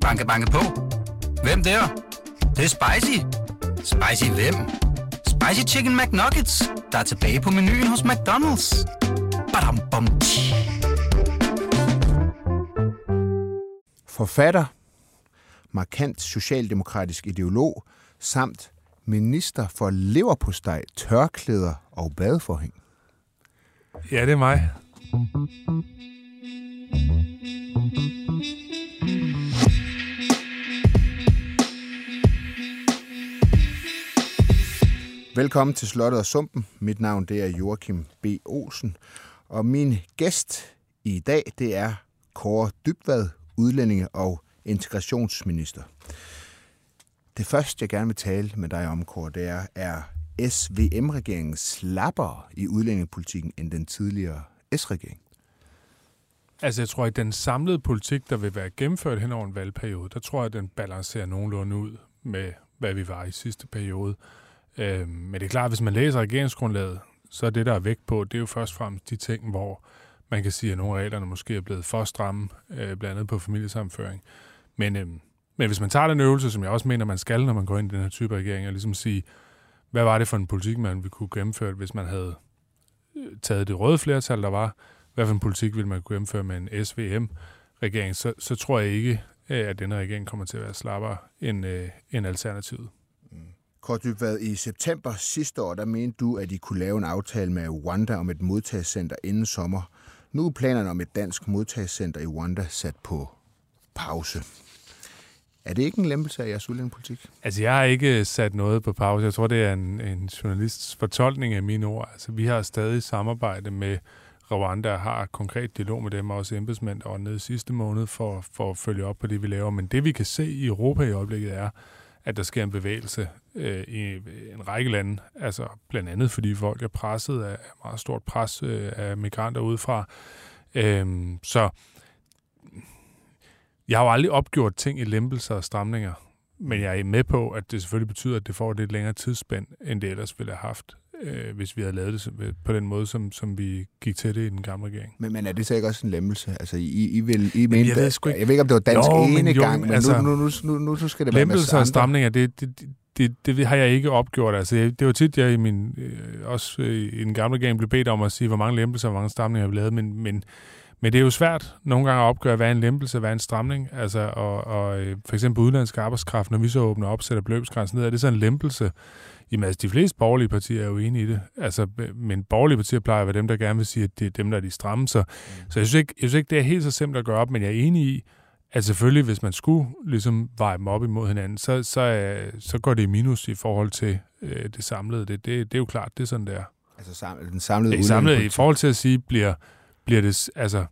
Banke, banke på. Hvem der? Det er spicy. Spicy hvem? Spicy Chicken McNuggets, der er tilbage på menuen hos McDonald's. Badum, bom, forfatter, markant socialdemokratisk ideolog samt minister for leverpostej, tørklæder og badeforhæng. Ja, det er mig. Velkommen til Slottet og Sumpen. Mit navn det er Joachim B. Olsen. Og min gæst i dag det er Kåre Dybvad, udlændinge- og integrationsminister. Det første, jeg gerne vil tale med dig om, Kåre, det er SVM-regeringen slappere i udlændingepolitikken end den tidligere S-regering? Altså, jeg tror, at den samlede politik, der vil være gennemført hen over en valgperiode, der tror jeg, at den balancerer nogenlunde ud med, hvad vi var i sidste periode. Men det er klart, at hvis man læser regeringsgrundlaget, så er det, der er vægt på, det er jo først og fremmest de ting, hvor man kan sige, at nogle af reglerne måske er blevet for stramme, blandt andet på familiesammenføring. Men hvis man tager den øvelse, som jeg også mener, man skal, når man går ind i den her type regering, og ligesom sige, hvad var det for en politik, man ville kunne gennemføre, hvis man havde taget det røde flertal, der var, hvad for en politik ville man kunne gennemføre med en SVM-regering, så tror jeg ikke, at denne regering kommer til at være slappere end alternativet. Kåre Dybvad, i september sidste år, der mente du, at I kunne lave en aftale med Rwanda om et modtagelsescenter inden sommer. Nu er planerne om et dansk modtagelsescenter i Rwanda sat på pause. Er det ikke en lempelse af jeres udlændingepolitik? Altså, jeg har ikke sat noget på pause. Jeg tror, det er en journalists fortolkning af mine ord. Altså, vi har stadig samarbejde med Rwanda og har konkret dialog med dem, også embedsmænd, og nede sidste måned for at følge op på det, vi laver. Men det, vi kan se i Europa i øjeblikket, er, at der sker en bevægelse i en række lande, altså blandt andet fordi folk er presset af meget stort pres af migranter udefra. Så jeg har jo aldrig opgjort ting i lempelser og stramninger, men jeg er med på, at det selvfølgelig betyder, at det får et lidt længere tidsspænd, end det ellers ville have haft, hvis vi havde lavet det på den måde, som vi gik til det i den gamle regering. Men er det så ikke også en lempelse? Altså, I mente, jeg ved ikke, om det var dansk enegang, men altså, nu skal det være med lempelser og stramninger, det har jeg ikke opgjort. Altså, det var tit, jeg i den gamle regering blev bedt om at sige, hvor mange lempelser og hvor mange stramninger vi lavede, men det er jo svært nogle gange at opgøre, hvad er en lempelse, hvad er en stramning. Altså, og for eksempel udenlandsk arbejdskraft, når vi så åbner op, sætter beløbsgrænsen ned, er det så en lempelse? Jamen altså, de fleste borgerlige partier er jo enige i det. Altså, men borgerlige partier plejer at være dem, der gerne vil sige, at det er dem, der er de stramme. Så jeg synes ikke, det er helt så simpelt at gøre op, men jeg er enig i, at selvfølgelig, hvis man skulle ligesom veje dem op imod hinanden, så går det i minus i forhold til det samlede. Det er jo klart, det er sådan, det er. Altså den samlede udlændingepolitik? I forhold til at sige, bliver det, altså,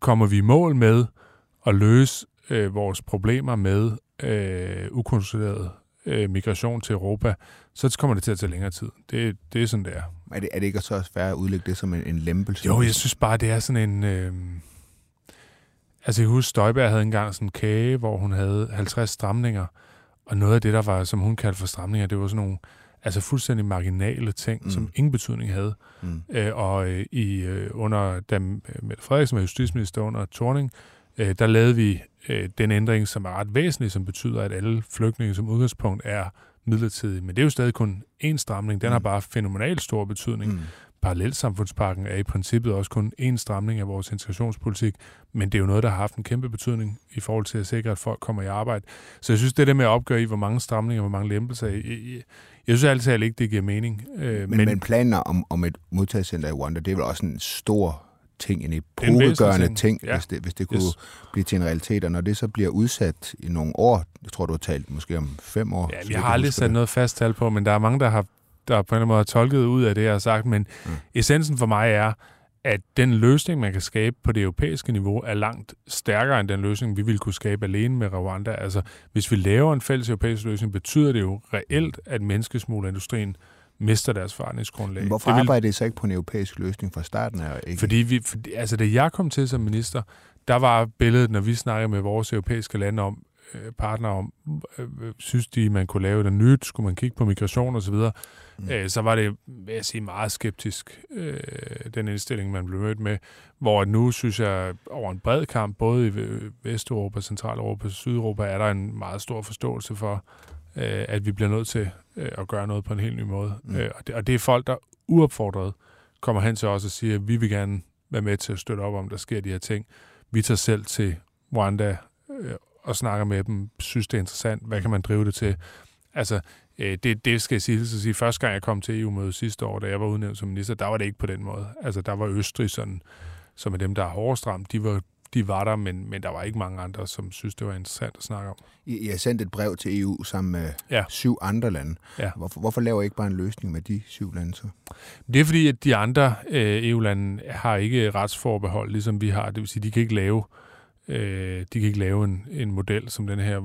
kommer vi i mål med at løse vores problemer med ukontrolleret migration til Europa, så kommer det til at tage længere tid. Det er sådan, det er. Er det ikke så svært at udlægge det som en lempelse? Jo, jeg synes bare, det er sådan en... Altså, jeg husker, Støjberg havde engang sådan en kage, hvor hun havde 50 stramninger, og noget af det, der var, som hun kaldte for stramninger, det var sådan nogle... Altså fuldstændig marginale ting, som ingen betydning havde. Under da Mette Frederiksen var justitsminister under Thorning, der lavede vi den ændring, som er ret væsentlig, som betyder, at alle flygtninge som udgangspunkt er midlertidige. Men det er jo stadig kun én stramning. Den har bare fænomenal stor betydning. Parallelsamfundsparken er i princippet også kun én stramning af vores integrationspolitik, men det er jo noget, der har haft en kæmpe betydning i forhold til at sikre, at folk kommer i arbejde. Så jeg synes, det der med at opgøre i, hvor mange stramninger, hvor mange lempelser, jeg synes altid ikke, det giver mening. Men planer om et modtagelsescenter i Rwanda, det er vel også en stor ting, en epokegørende ting, ja. hvis det kunne blive til en realitet, og når det så bliver udsat i nogle år, jeg tror, du har talt måske om 5 år. Ja, jeg har aldrig sat noget fast tal på, men der er mange, der på en eller anden måde har tolket ud af det, jeg har sagt, men essensen for mig er, at den løsning, man kan skabe på det europæiske niveau, er langt stærkere end den løsning, vi ville kunne skabe alene med Rwanda. Altså, hvis vi laver en fælles europæisk løsning, betyder det jo reelt, at menneskesmuglerindustrien mister deres forretningsgrundlag. Men hvorfor arbejder I så ikke på en europæisk løsning fra starten af? Ikke? Fordi da jeg kom til som minister, der var billedet, når vi snakkede med vores europæiske lande om, partner om, synes de, man kunne lave det nyt, skulle man kigge på migration osv., så var det, vil jeg sige, meget skeptisk, den indstilling, man blev mødt med, hvor nu, synes jeg, over en bred kamp, både i Vesteuropa, Centraleuropa og Sydeuropa, er der en meget stor forståelse for, at vi bliver nødt til at gøre noget på en helt ny måde. Og det er folk, der uopfordret kommer hen til os og siger, at vi vil gerne være med til at støtte op om, der sker de her ting. Vi tager selv til Rwanda og snakker med dem, synes det er interessant, hvad kan man drive det til? Altså, det skal jeg sige. Første gang jeg kom til EU-mødet sidste år, da jeg var udnævnt som minister, der var det ikke på den måde. Altså, der var Østrig sådan, som er dem, der er hårdest ramt, de var der, men der var ikke mange andre, som synes, det var interessant at snakke om. I har sendt et brev til EU sammen med 7 andre lande. Ja. Hvorfor laver I ikke bare en løsning med de 7 lande så? Det er fordi, at de andre EU-lande har ikke retsforbehold, ligesom vi har. Det vil sige, de kan ikke lave, en model som den her,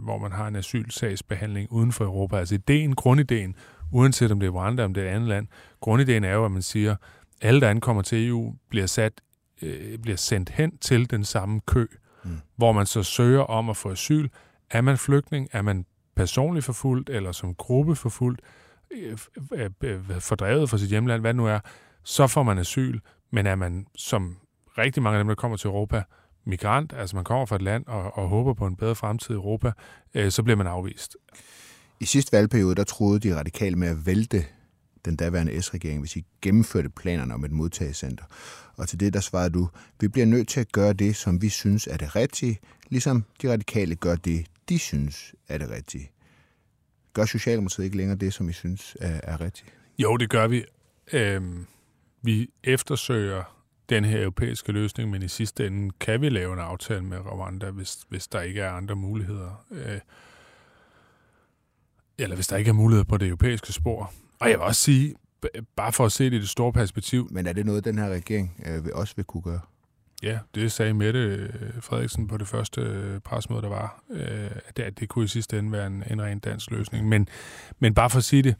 hvor man har en asylsagsbehandling uden for Europa. Altså grundidéen, uanset om det er Rwanda, om det er et andet land, grundidéen er jo, at man siger, at alle, der ankommer til EU, bliver sendt hen til den samme kø, hvor man så søger om at få asyl. Er man flygtning? Er man personligt forfulgt, eller som gruppe forfulgt, fordrevet fra sit hjemland, hvad nu er, så får man asyl. Men er man, som rigtig mange af dem, der kommer til Europa, migrant, altså man kommer fra et land og håber på en bedre fremtid i Europa, så bliver man afvist. I sidste valgperiode, der troede de radikale med at vælte den daværende S-regering, hvis I gennemførte planerne om et modtagecenter. Og til det, der svarede du, vi bliver nødt til at gøre det, som vi synes er det rigtige, ligesom de radikale gør det, de synes er det rigtige. Gør Socialdemokratiet ikke længere det, som I synes er rigtigt? Jo, det gør vi. Vi eftersøger den her europæiske løsning, men i sidste ende kan vi lave en aftale med Rwanda, hvis der ikke er andre muligheder. Eller hvis der ikke er mulighed på det europæiske spor. Og jeg vil også sige, bare for at se det i det store perspektiv... Men er det noget, den her regering også vil kunne gøre? Ja, det sagde Mette Frederiksen på det første pressemøde, der var. At det kunne i sidste ende være en ren dansk løsning. Men bare for at sige det,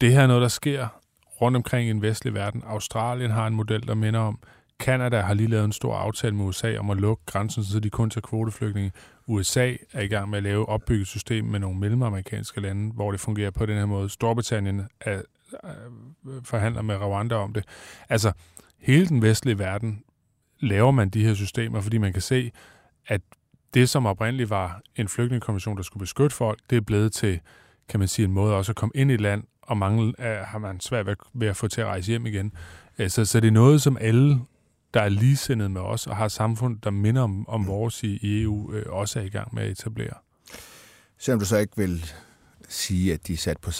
det her er noget, der sker rundt omkring i den vestlige verden. Australien har en model, der minder om. Kanada har lige lavet en stor aftale med USA om at lukke grænsen, så de kun tager kvoteflygtninge. USA er i gang med at lave opbygget system med nogle mellemamerikanske lande, hvor det fungerer på den her måde. Storbritannien forhandler med Rwanda om det. Altså, hele den vestlige verden laver man de her systemer, fordi man kan se, at det, som oprindeligt var en flygtningekonvention, der skulle beskytte folk, det er blevet til, kan man sige, en måde også at komme ind i et land, og mange har man svært ved at få til at rejse hjem igen. Så det er noget, som alle, der er ligesindede med os, og har samfund, der minder om vores i EU, også er i gang med at etablere. Selvom du så ikke vil sige, at de er sat på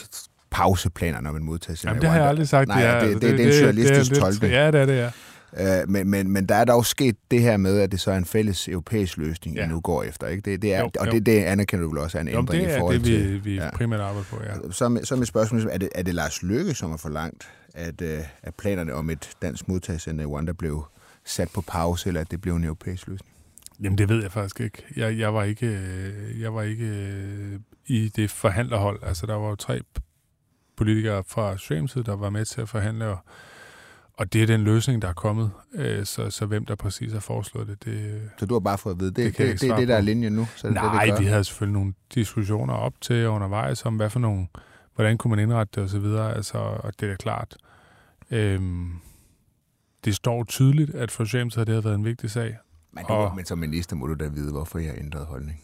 pauseplanerne om en modtagelse. Jamen, det har jeg aldrig sagt. Nej, det er en journalistisk tolkning. Ja, det er. Men der er dog sket det her med, at det så er en fælles europæisk løsning, I nu går efter. Ikke? Det anerkender du vel også, er en ændring i forhold til... Det er det, vi primært arbejder på, ja. Så mit spørgsmål, er det Lars Løkke, som har forlangt, at planerne om et dansk modtagelsescenter i Rwanda blev sat på pause, eller at det blev en europæisk løsning? Jamen, det ved jeg faktisk ikke. Jeg var ikke i det forhandlerhold. Altså, der var jo 3 politikere fra Socialdemokratiet, der var med til at forhandle, og det er den løsning, der er kommet. Så hvem der præcis har foreslået det... Så du har bare fået at vide, det er det, der er linjen nu? Så nej, vi havde selvfølgelig nogle diskussioner op til undervejs om, hvordan kunne man indrette det og så videre, altså, og det er klart. Det står tydeligt, at for Socialdemokratiet det har været en vigtig sag. Men som minister må du da vide, hvorfor I har ændret holdning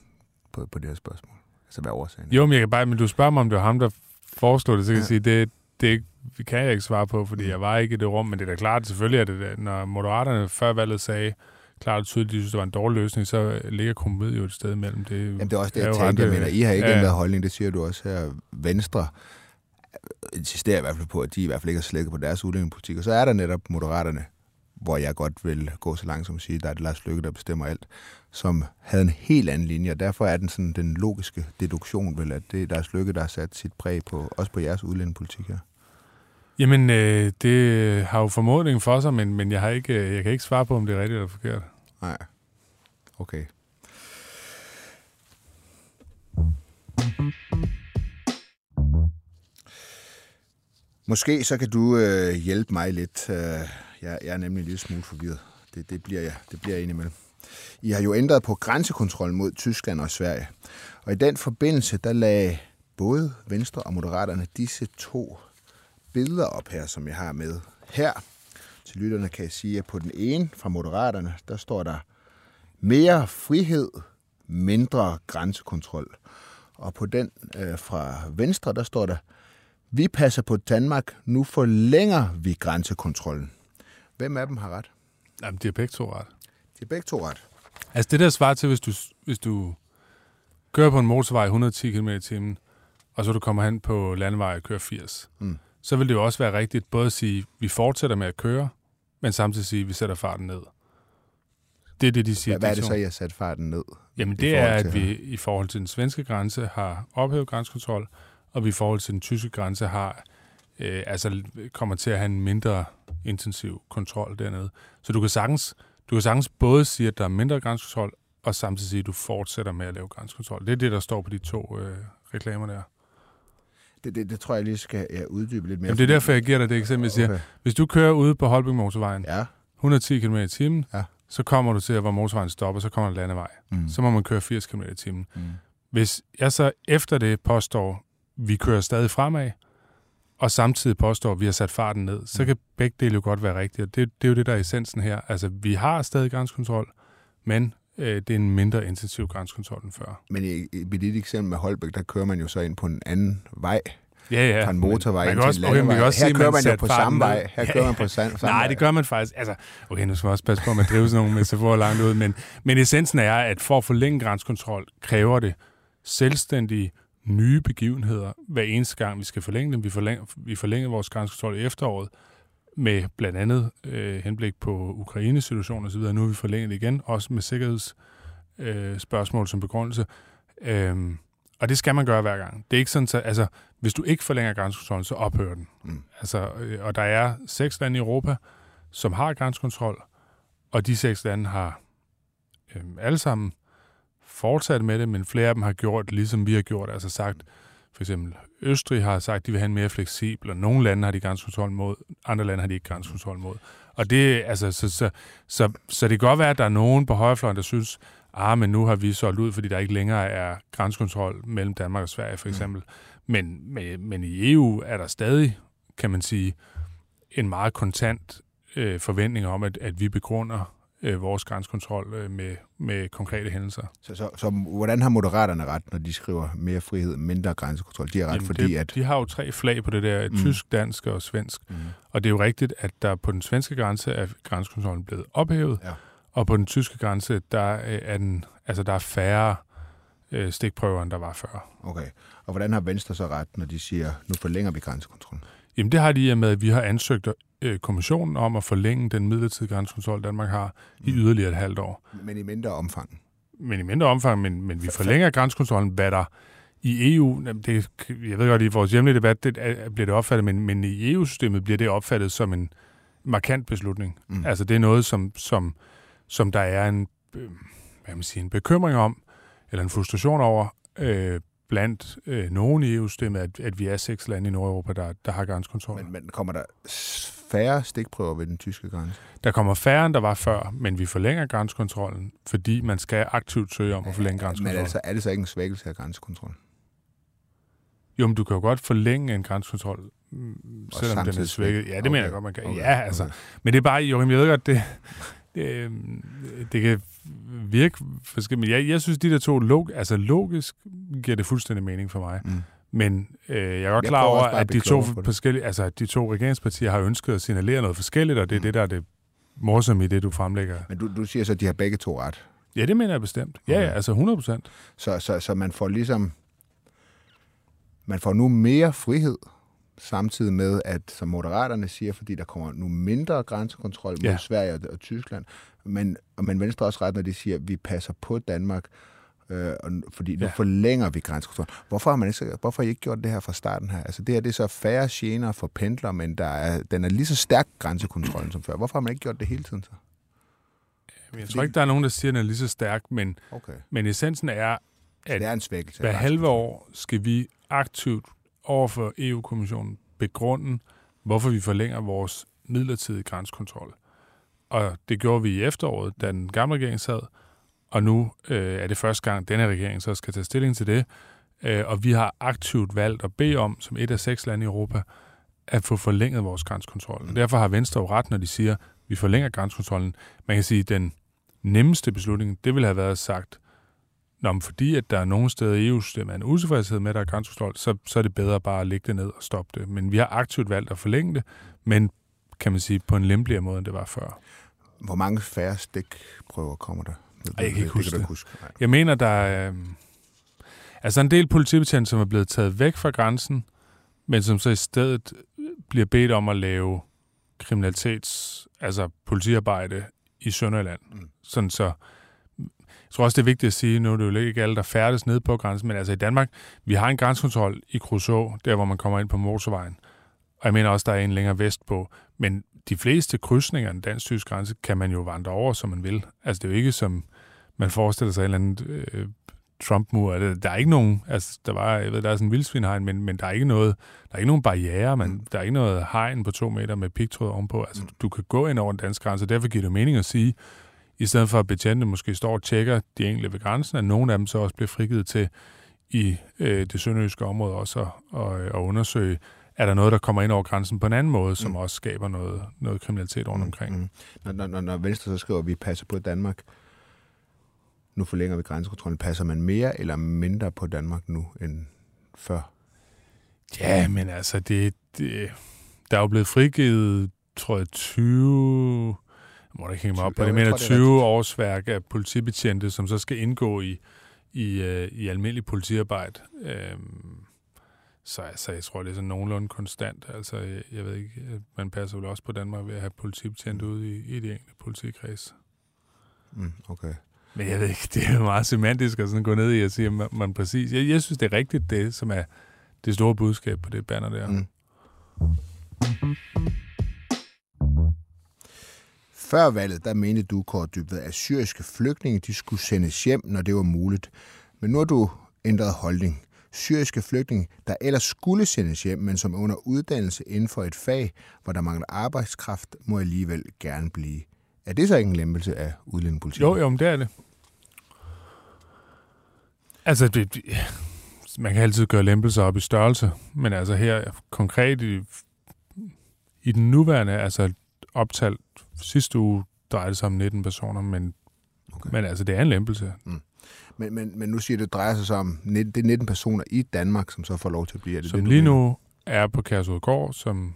på det her spørgsmål. Altså, hvad er årsagen? Jo, men jeg kan bare, men du spørger mig, om det var ham, der foreslog det, så kan jeg sige, det kan jeg ikke svare på, fordi jeg var ikke i det rum, men det er da klart, selvfølgelig er det da, når Moderaterne før valget sagde, klart og tydeligt, de synes, det var en dårlig løsning, så ligger kompromis jo et sted imellem. Jamen, det er også det, jeg tænker. Jeg mener, I har ikke ændret holdning, det siger du også her. Venstre insisterer i hvert fald på, at de i hvert fald ikke har slækket på deres udlændingepolitik, og så er der netop Moderaterne, hvor jeg godt vil gå så langt som at sige, at der er det Lars Løkke, der bestemmer alt, som havde en helt anden linje, og derfor er den sådan den logiske deduktion, vel, at det er Lars Løkke, der har sat sit præg på, også på jeres udlændingepolitik her. Jamen, det har jo formodningen for sig, men jeg kan ikke svare på, om det er rigtigt eller forkert. Nej. Okay. Måske så kan du hjælpe mig lidt. Jeg er nemlig en lille smule forvirret. Det bliver jeg indimellem. I har jo ændret på grænsekontrol mod Tyskland og Sverige. Og i den forbindelse, der lagde både Venstre og Moderaterne disse to billeder op her, som jeg har med her. Til lytterne kan jeg sige, at på den ene fra Moderaterne, der står der mere frihed, mindre grænsekontrol. Og på den fra Venstre, der står der, vi passer på Danmark, nu forlænger vi grænsekontrollen. Hvem af dem har ret? Jamen, de har begge to ret. Altså det der svarer til, hvis du kører på en motorvej 110 km/t, og så du kommer hen på landevej og kører 80, så vil det jo også være rigtigt både at sige, vi fortsætter med at køre, men samtidig sige, vi sætter farten ned. Det er det, de siger. Hvad er det så, I har sat farten ned? Jamen det er, at vi i forhold til den svenske grænse har ophævet grænsekontrol, og vi i forhold til den tyske grænse har, kommer til at have en mindre intensiv kontrol dernede. Så du kan sagtens både sige, at der er mindre grænsekontrol, og samtidig sige, at du fortsætter med at lave grænsekontrol. Det er det, der står på de to reklamer der. Det tror jeg lige skal uddybe lidt mere. Jamen, det er derfor, jeg giver dig det eksempel. Jeg siger, hvis du kører ude på Holbækmotorvejen 110 km/t, så kommer du til, hvor motorvejen stopper, så kommer der landevej. Så må man køre 80 km/t. Hvis jeg så efter det påstår, vi kører stadig fremad, og samtidig påstår, at vi har sat farten ned, så kan begge dele jo godt være rigtigt. Og det er jo det, der er essensen her. Altså, vi har stadig grænsekontrol, men det er en mindre intensiv grænsekontrol end før. Men i dit eksempel med Holbæk, der kører man jo så ind på en anden vej. Ja. Fra en motorvej ind til en landevej. Her kører man jo på samme vej. Nej, det gør man faktisk. Altså, okay, nu skal man også passe på, at man driver sådan nogle metaforer langt ud. Men essensen er, at for at forlænge grænsekontrol, kræver det selvstændige nye begivenheder hver eneste gang, vi skal forlænge dem. Vi forlænger vores grænsekontrol i efteråret med blandt andet henblik på Ukraines situation osv. Nu er vi forlænget igen, også med sikkerhedsspørgsmål som begrundelse. Og det skal man gøre hver gang. Det er ikke sådan, at altså, hvis du ikke forlænger grænsekontrollen, så ophører den. Altså, og der er 6 lande i Europa, som har grænsekontrol, og de 6 lande har alle sammen fortsat med det, men flere af dem har gjort, ligesom vi har gjort, altså sagt, for eksempel Østrig har sagt, de vil have en mere fleksibel, og nogle lande har de grænsekontrol mod, andre lande har de ikke grænsekontrol mod. Og det, altså, så det kan godt være, at der er nogen på højrefløjen, der synes, men nu har vi solgt ud, fordi der ikke længere er grænsekontrol mellem Danmark og Sverige, for eksempel. Men i EU er der stadig, kan man sige, en meget kontant forventning om, at vi begrunder vores grænsekontrol med konkrete hændelser. Så hvordan har Moderaterne ret, når de skriver mere frihed, mindre grænsekontrol? De har ret, de har jo 3 flag på det der, tysk, dansk og svensk. Og det er jo rigtigt, at der på den svenske grænse er grænsekontrollen blevet ophævet, og på den tyske grænse, der er færre stikprøver, end der var før. Okay. Og hvordan har Venstre så ret, når de siger, nu forlænger vi grænsekontrollen? Jamen det har de i og med, at vi har ansøgt kommissionen om at forlænge den midlertidige grænsekontrol, Danmark har i yderligere et halvt år. Men i mindre omfang, men vi forlænger grænsekontrollen, hvad der i EU, jeg ved godt, i vores hjemlige debat bliver det opfattet, men i EU-systemet bliver det opfattet som en markant beslutning. Altså det er noget, som der er en bekymring om, eller en frustration over, blandt nogen i EU-systemet, at vi er 6 lande i Nordeuropa, der har grænsekontrol. Men kommer der færre stikprøver ved den tyske grænse? Der kommer færre, end der var før, men vi forlænger grænsekontrollen, fordi man skal aktivt søge om at forlænge grænsekontrollen. Men altså, er det så ikke en svækkelse af grænsekontrollen? Jo, men du kan jo godt forlænge en grænsekontrol, selvom den er svækket. Ja, det mener jeg godt, man kan. Okay. Ja, altså. Okay. Men det er bare, Joachim, jeg ved godt, det kan virke forskelligt, men jeg synes, de der to logisk giver det fuldstændig mening for mig. Men jeg er godt klar over, at de to regeringspartier har ønsket at signalere noget forskelligt, og det er det, der er det morsomme i det, du fremlægger. Men du siger så, at de har begge to ret? Ja, det mener jeg bestemt. Okay. Ja, altså 100%. Så man får ligesom... Man får nu mere frihed, samtidig med, at som Moderaterne siger, fordi der kommer nu mindre grænsekontrol mod Sverige og Tyskland, men Venstre også ret, når de siger, at vi passer på Danmark, fordi nu forlænger vi grænsekontrollen. Hvorfor har I ikke gjort det her fra starten her? Altså det her, det er så færre gener for pendler, men den er lige så stærk grænsekontrollen som før. Hvorfor har man ikke gjort det hele tiden så? Jeg tror ikke, der er nogen, der siger, at den er lige så stærk, men essensen er, at hver halve år skal vi aktivt overfor EU-kommissionen begrunden, hvorfor vi forlænger vores midlertidige grænsekontrol. og det gjorde vi i efteråret, da den gamle regering sad, og nu er det første gang, denne regering så skal tage stilling til det, og vi har aktivt valgt at bede om, som et af 6 lande i Europa, at få forlænget vores grænsekontrol. Og derfor har Venstre jo ret, når de siger, at vi forlænger grænsekontrollen. Man kan sige, at den nemmeste beslutning, det ville have været sagt, men fordi at der er nogle steder i EU, der er en utilfredshed med, der er grænsekontrol, så er det bedre bare at lægge det ned og stoppe det. Men vi har aktivt valgt at forlænge det, men kan man sige, på en lempeligere måde, end det var før. Hvor mange færre stikprøver kommer der? Ej, jeg kan ikke huske det. Jeg mener, der er altså en del politibetjente, som er blevet taget væk fra grænsen, men som så i stedet bliver bedt om at lave kriminalitets, altså politiarbejde i Sønderjylland. Mm. Sådan så jeg tror også, det er vigtigt at sige, nu er det jo ikke alle, der færdes nede på grænsen, men altså i Danmark, vi har en grænsekontrol i Kruså, der hvor man kommer ind på motorvejen. Og jeg mener også, der er en længere vest på. Men de fleste krydsninger af den dansk-tyske grænse, kan man jo vandre over, som man vil. Altså det er jo ikke, som man forestiller sig en eller anden Trump-mur. Der er ikke nogen, altså der var, jeg ved, der er sådan en vildsvinhegn, men der er ikke noget, der er ikke nogen barriere, der er ikke noget hegn på 2 meter med pigtråd ovenpå. Altså du kan gå ind over den danske grænse, og derfor giver det mening at sige, i stedet for at betjente måske står og tjekker de enkelte ved grænsen, at nogle af dem så også bliver frigivet til i det sønderjyske område også at undersøge, er der noget, der kommer ind over grænsen på en anden måde, som også skaber noget kriminalitet rundt omkring. Når Venstre så skriver, at vi passer på Danmark, nu forlænger vi grænsekontrollen, passer man mere eller mindre på Danmark nu end før? Ja, men altså, det der er jo blevet frigivet, tror jeg, 20... må der ikke hænge mig op på det, men er 20 årsværk af politibetjente, som så skal indgå i almindelig politiarbejde. Så altså, jeg tror, det er sådan nogenlunde konstant. Altså, jeg ved ikke, man passer vel også på Danmark ved at have politibetjente ude i de enkelte politikreds. Okay. Men jeg ved ikke, det er meget semantisk at sådan gå ned i og sige, at man præcis... Jeg synes, det er rigtigt det, som er det store budskab på det banner der. Før valget, der mente du, Kåre Dybvad, at syriske flygtninge de skulle sendes hjem, når det var muligt. Men nu har du ændret holdning. Syriske flygtninge, der ellers skulle sendes hjem, men som er under uddannelse inden for et fag, hvor der mangler arbejdskraft, må alligevel gerne blive. Er det så ikke en lempelse af udlændingepolitikken? Jo, men det er det. Altså, man kan altid gøre lempelser op i størrelse, men altså her konkret i den nuværende, altså optalt sidste uge, drejede det sig om 19 personer, men altså, det er en lempelse. Men nu siger det drejer sig om, det er 19 personer i Danmark, som så får lov til at blive. Er det som det, lige nu er på Kærshovedgård, som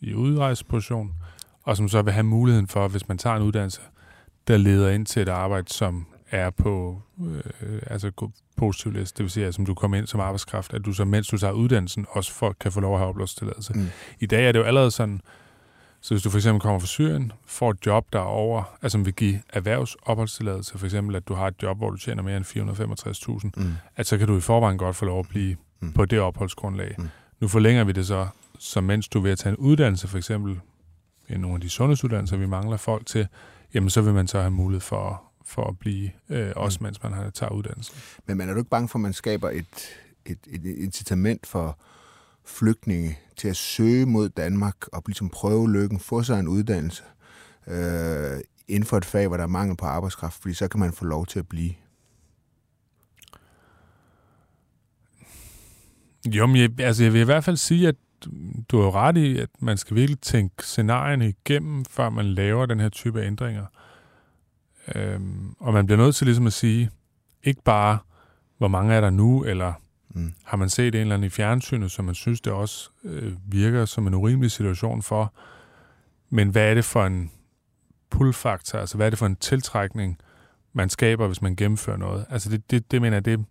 i udrejseposition, og som så vil have muligheden for, hvis man tager en uddannelse, der leder ind til et arbejde, som er på positiv liste, det vil sige, at som du kommer ind som arbejdskraft, at du så, mens du tager uddannelsen, også kan få lov at have opholdstilladelse. I dag er det jo allerede sådan, så hvis du for eksempel kommer fra Syrien, får et job derover, altså vil give erhvervsopholdstilladelse, for eksempel at du har et job, hvor du tjener mere end 465.000, at så kan du i forvejen godt få lov at blive på det opholdsgrundlag. Nu forlænger vi det så mens du er ved at tage en uddannelse, for eksempel nogle af de sundhedsuddannelser, vi mangler folk til, jamen så vil man så have mulighed for at blive, også mens man tager uddannelse. Men man er jo ikke bange for, at man skaber et incitament for flygtninge til at søge mod Danmark og ligesom prøve lykken, få sig en uddannelse inden for et fag, hvor der er mangel på arbejdskraft, fordi så kan man få lov til at blive. Jo, men jeg vil i hvert fald sige, at du har ret i, at man skal virkelig tænke scenarierne igennem, før man laver den her type ændringer. Og man bliver nødt til ligesom at sige, ikke bare, hvor mange er der nu, eller har man set en eller anden i fjernsynet, som man synes, det også virker som en urimelig situation for, men hvad er det for en pull-faktor, altså hvad er det for en tiltrækning, man skaber, hvis man gennemfører noget? Altså det mener jeg, det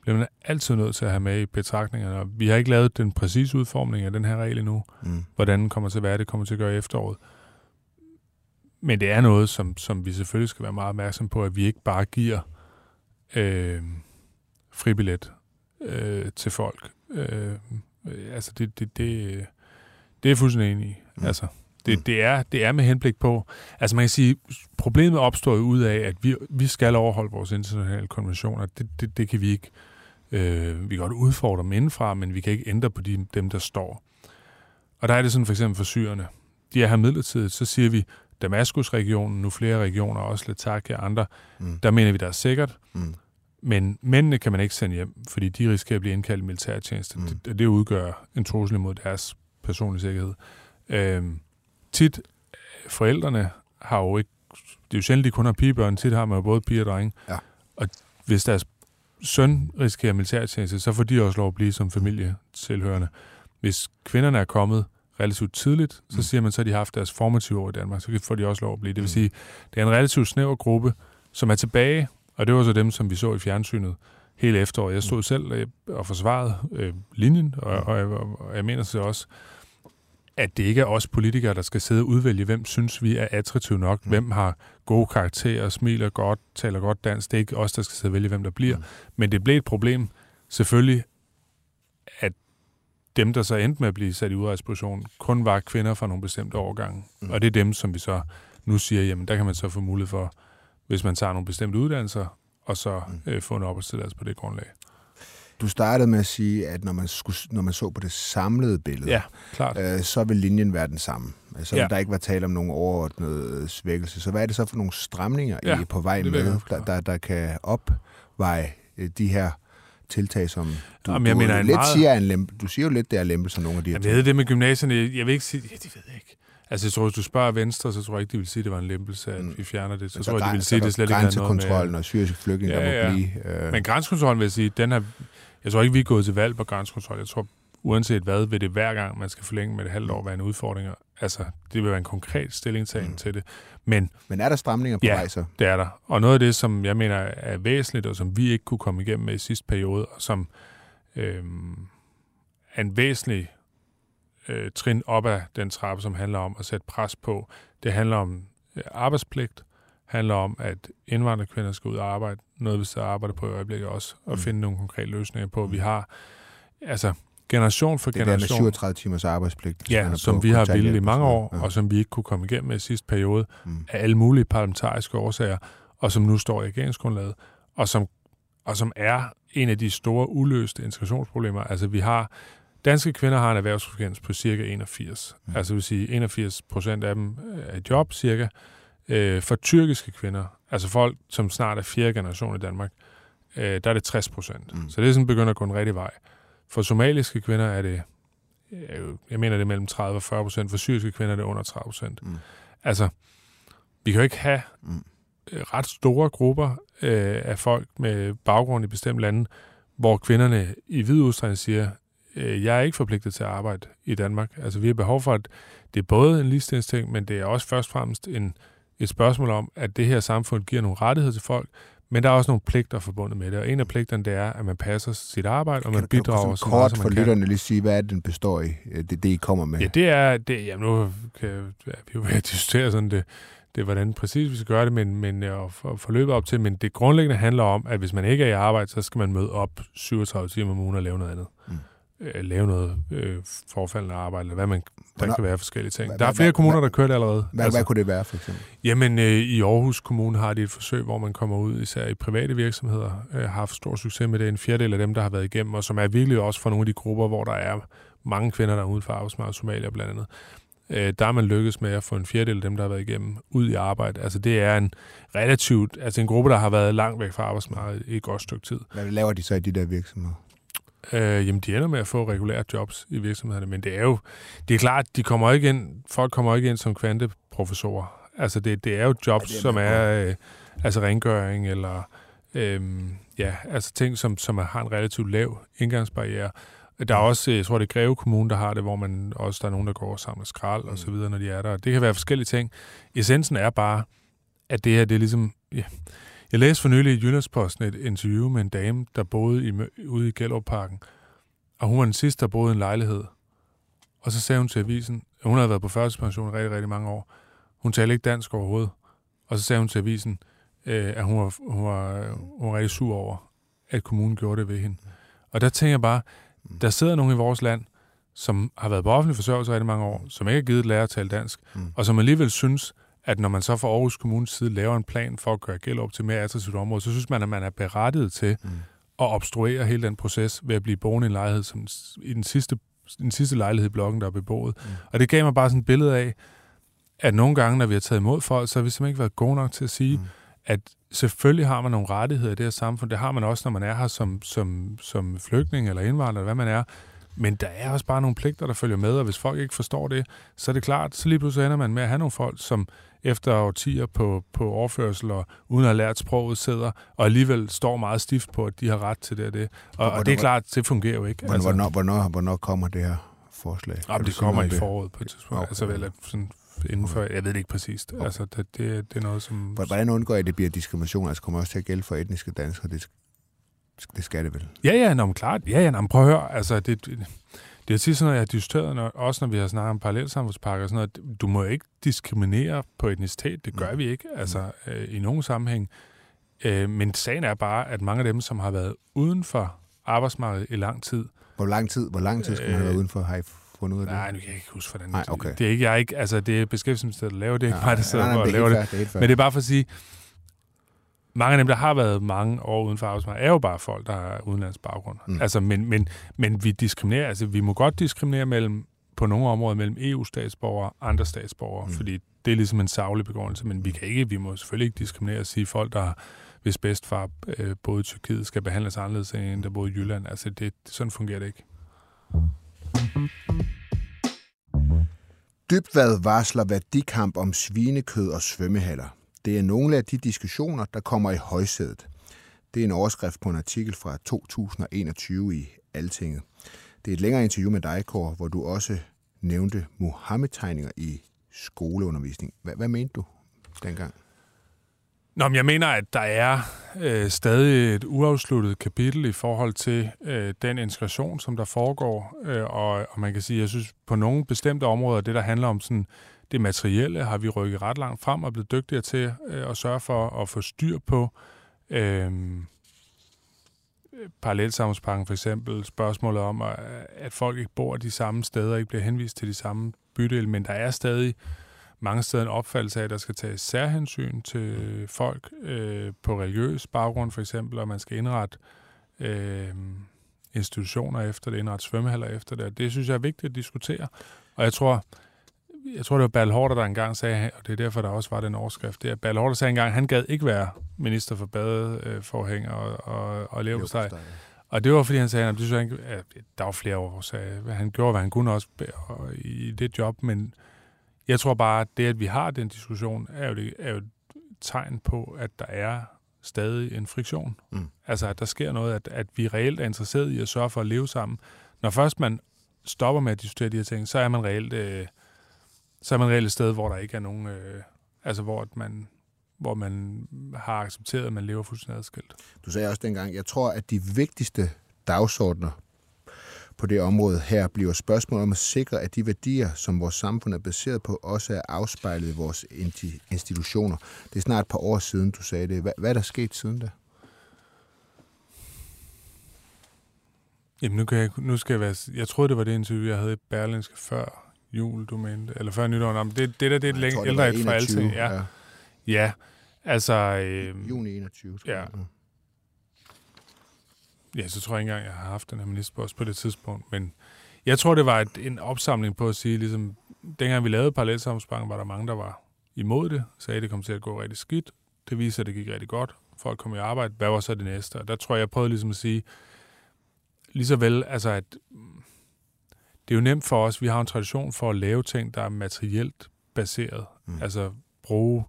bliver man altid nødt til at have med i betragtningerne. Vi har ikke lavet den præcise udformning af den her regel endnu, hvordan den kommer til at være, det kommer til at gøre i efteråret. Men det er noget, som vi selvfølgelig skal være meget opmærksom på, at vi ikke bare giver fribillet til folk. Altså det er fuldstændig enig i. Altså det er med henblik på. Altså man kan sige, problemet opstår jo ud af, at vi skal overholde vores internationale konventioner. Det kan vi ikke. Vi kan godt udfordre dem indenfra, men vi kan ikke ændre på dem der står. Og der er det sådan for eksempel for syrerne. De er her midlertidigt, så siger vi, Damaskusregionen, nu flere regioner, også Latakia og andre, der mener vi, der er sikkert. Men mændene kan man ikke sende hjem, fordi de risikerer at blive indkaldt i militærtjeneste. Det udgør en trussel mod deres personlige sikkerhed. Tit forældrene har jo ikke, det er jo sjældent, de kun har pigebørn, tit har man jo både piger og drenge. Ja. Og hvis deres søn risikerer militærtjeneste, så får de også lov at blive som familie tilhørende. Hvis kvinderne er kommet relativt tidligt, så siger man så, at de har haft deres formative år i Danmark, så får de også lov at blive. Det vil sige, det er en relativt snæver gruppe, som er tilbage, og det var så dem, som vi så i fjernsynet hele efteråret. Jeg stod selv og forsvarede linjen, og jeg mener så også, at det ikke er os politikere, der skal sidde og udvælge, hvem synes vi er attraktiv nok, hvem har gode karakterer, smiler godt, taler godt dansk. Det er ikke os, der skal sidde og vælge, hvem der bliver. Men det blev et problem, selvfølgelig, at dem, der så endte med at blive sat i udrejseposition, kun var kvinder fra nogle bestemte årgange. Og det er dem, som vi så nu siger, jamen der kan man så få mulighed for, hvis man tager nogle bestemte uddannelser, og så få en opholdstilladelse på det grundlag. Du startede med at sige, at når man så på det samlede billede, ja, klart. Så vil linjen være den samme. Så vil der ikke være tale om nogen overordnet svækkelse. Så hvad er det så for nogle stramninger, I er på vej med, der kan opveje de her tiltag, som du, jamen, du lidt meget... siger en lempe. Du siger jo lidt, det er lempelser, nogle af de her ting. Jeg ved det med gymnasierne. Jeg vil ikke sige... Ja, det ved jeg ikke. Altså, jeg tror, hvis du spørger Venstre, så tror jeg ikke, de vil sige, at det var en lempelse, at vi fjerner det. Så tror jeg, de vil sige, at det slet ikke er noget med... grænsekontrollen og syriske flygtninge, der må blive... Men grænsekontrollen vil jeg sige, den har... Jeg tror ikke, vi er gået til valg på grænsekontrol. Jeg tror, uanset hvad, vil det hver gang, man skal forlænge med et halvt år, være en udfordring. Altså, det vil være en konkret stillingtagen til det. Men er der stramninger på vej så? Det er der. Og noget af det, som jeg mener er væsentligt, og som vi ikke kunne komme igennem med i sidste periode, og som er en væsentlig trin op ad den trappe, som handler om at sætte pres på. Det handler om arbejdspligt, handler om, at indvandrerkvinder skal ud og arbejde. Noget, hvis der arbejder på i øjeblikket også, og finde nogle konkrete løsninger på. Vi har, altså, generation for generation... Det er der med 37 timers arbejdspligt. Ja, som vi har vildt i mange år, og som vi ikke kunne komme igennem med i sidste periode, af alle mulige parlamentariske årsager, og som nu står i regeringsgrundlaget, og som er en af de store uløste integrationsproblemer. Altså, vi har... Danske kvinder har en erhvervsfrekvens på cirka 81. Altså, det vil sige, 81% af dem er i job, cirka. For tyrkiske kvinder, altså folk, som snart er fjerde generation i Danmark, der er det 60%. Så det er sådan begynder at gå en rigtig vej. For somaliske kvinder er det, jeg mener det er mellem 30% og 40%. For syriske kvinder er det under 30%. Altså, vi kan jo ikke have ret store grupper af folk med baggrund i bestemte lande, hvor kvinderne i vid udstrækning siger, jeg er ikke forpligtet til at arbejde i Danmark. Altså, vi har behov for, at det er både en ligestillingsting, men det er også først og fremmest et spørgsmål om, at det her samfund giver nogle rettigheder til folk, men der er også nogle pligter forbundet med det. Og en af pligterne, det er, at man passer sit arbejde, og man bidrager så meget, som man kan. Kort for lytterne lige sige, hvad er det, den består i? Det, I kommer med. Ja, det er... Det, jamen, nu kan vi jo diskutere sådan det, hvordan præcis vi skal gøre det, men forløbet op til. Men det grundlæggende handler om, at hvis man ikke er i arbejde, så skal man møde op 37 timer om ugen og lave noget andet. Lave noget forfaldende arbejde, eller hvad man... Der kan være forskellige ting. Der er flere kommuner, der kører det allerede. Hvad kunne det være, for eksempel? Jamen, i Aarhus Kommune har de et forsøg, hvor man kommer ud, især i private virksomheder, har haft stor succes med det. En fjerdedel af dem, der har været igennem, og som er virkelig også for nogle af de grupper, hvor der er mange kvinder, der er uden for arbejdsmarkedet, Somalia blandt andet. Der har man lykkes med at få en fjerdedel af dem, der har været igennem, ud i arbejde. Altså, det er en relativt... Altså, en gruppe, der har været langt væk fra arbejdsmarkedet i et godt stykke tid. Hvad laver de så i de der virksomheder? Jamen, de ender med at få regulære jobs i virksomhederne, men det er jo... Det er klart, de kommer ikke ind... Folk kommer ikke ind som kvanteprofessorer. Altså, det er jo jobs, som er... altså, rengøring, eller... altså, ting, som har en relativt lav indgangsbarriere. Der er også... Jeg tror, det er Greve Kommune, der har det, hvor man også... Der er nogen, der går og samler skrald, og så videre, når de er der. Det kan være forskellige ting. Essensen er bare, at det her, det er ligesom... Yeah. Jeg læste for nylig i Jyllandsposten et interview med en dame, der boede ude i Gellerupparken, og hun var den sidste, der boede i en lejlighed. Og så sagde hun til avisen, at hun havde været på førtidspension i rigtig, rigtig mange år. Hun talte ikke dansk overhovedet. Og så sagde hun til avisen, at hun var rigtig sur over, at kommunen gjorde det ved hende. Og der tænker jeg bare, der sidder nogen i vores land, som har været på offentlig forsørgelse i rigtig mange år, som ikke har givet lærer at tale dansk, og som alligevel synes, at når man så fra Aarhus Kommunes side laver en plan for at gøre Gellerup til mere attraktivt område, så synes man, at man er berettiget til at obstruere hele den proces ved at blive boende i en lejlighed, som i den sidste lejlighed i blokken, der er beboet. Og det gav mig bare sådan et billede af, at nogle gange, når vi har taget imod folk, så har vi simpelthen ikke været gode nok til at sige, at selvfølgelig har man nogle rettigheder i det her samfund. Det har man også, når man er her som flygtning eller indvandrer, eller hvad man er. Men der er også bare nogle pligter, der følger med, og hvis folk ikke forstår det, så er det klart, så lige pludselig ender man med at have nogle folk, som efter årtier på overførsel og uden at have lært sproget sidder, og alligevel står meget stift på, at de har ret til det og det. Og det er klart, det fungerer jo ikke. Altså. Hvornår kommer det her forslag? Jamen, det kommer i foråret på et tidspunkt. Okay. Altså vel sådan indenfor, jeg ved det ikke præcist. Okay. Altså, det er noget, som... Hvordan undgår I, at det bliver diskrimination? Altså kommer også til at gælde for etniske danskere, det skal det vel? Klart. Ja, prøv at høre. Altså, det er tit sådan noget, jeg har diskuteret, også når vi har snakket om parallelsamfundsparker og sådan noget. Du må ikke diskriminere på etnicitet. Det gør vi ikke, altså i nogen sammenhæng. Men sagen er bare, at mange af dem, som har været uden for arbejdsmarkedet i lang tid... Hvor lang tid skal man have været uden for high? Nej, nu kan jeg ikke huske, hvordan det er. Okay. Det er ikke, jeg er ikke, altså det er Beskæftigelsesministeriet, der laver det, ikke mig, der sidder og laver det. Men det er bare for at sige, mange af dem, der har været mange år uden for arbejdsmarkedet, er jo bare folk, der er udenlandsk baggrund. Altså, men vi diskriminerer, altså vi må godt diskriminere på nogle områder mellem EU-statsborgere og andre statsborgere, fordi det er ligesom en saglig begrundelse, men vi må selvfølgelig ikke diskriminere og sige folk, der hvis bedstefar boede i Tyrkiet, skal behandles anderledes end en, der boede i Jylland. Altså sådan fungerer det ikke. Dybvad varsler værdikamp om svinekød og svømmehaller. Det er nogle af de diskussioner, der kommer i højsædet. Det er en overskrift på en artikel fra 2021 i Altinget. Det er et længere interview med dig, Kåre, hvor du også nævnte muhammedtegninger i skoleundervisning. Hvad mente du dengang? Nå, men jeg mener, at der er stadig et uafsluttet kapitel i forhold til den integration, som der foregår. Og man kan sige, at jeg synes, på nogle bestemte områder, det der handler om sådan, det materielle, har vi rykket ret langt frem og blevet dygtigere til at sørge for at få styr på. Parallelsamfundsparken for eksempel, spørgsmålet om, at folk ikke bor de samme steder, ikke bliver henvist til de samme bydele, men der er stadig mange steder en opfattelse af, at der skal tages særhensyn til folk på religiøs baggrund for eksempel, og man skal indrette institutioner efter det, indrette svømmehaller efter det. Det synes jeg er vigtigt at diskutere. Og jeg tror det var Bertel Haarder, der engang sagde, og det er derfor, der også var den overskrift, det er, at Bertel Haarder sagde engang, han gad ikke være minister for badeforhænger og leverpostej. Og det var, fordi han sagde, at der var flere år, så han gjorde, hvad han kunne også i det job, men jeg tror bare, at det, at vi har den diskussion, er jo et tegn på, at der er stadig en friktion. Altså, at der sker noget, at vi reelt er interesseret i at sørge for at leve sammen. Når først man stopper med at diskutere de her ting, så er man reelt, et sted, hvor der ikke er nogen... hvor man har accepteret, at man lever fuldstændig adskilt. Du sagde også dengang, jeg tror, at de vigtigste dagsordner på det område her bliver spørgsmålet om at sikre, at de værdier, som vores samfund er baseret på, også er afspejlet i vores institutioner. Det er snart et par år siden, du sagde det. Hvad er der sket siden da? Jamen, jeg troede, det var det interview, jeg havde i Berlingske før jul, du mente, eller før nytår. Jamen, det er et længe ældre et fra Altinget. Ja, altså... Juni 21, tror jeg. Ja, så tror jeg ikke engang, jeg har haft den her ministerpost på det tidspunkt, men jeg tror, det var en opsamling på at sige, ligesom, dengang vi lavede parallelsamfundsparken, var der mange, der var imod det, sagde, det kom til at gå rigtig skidt, det viser, at det gik rigtig godt, folk kom i arbejde, hvad var så det næste? Og der tror jeg, jeg prøvede ligesom at sige, lige så vel, altså at det er jo nemt for os, vi har en tradition for at lave ting, der er materielt baseret, altså bruge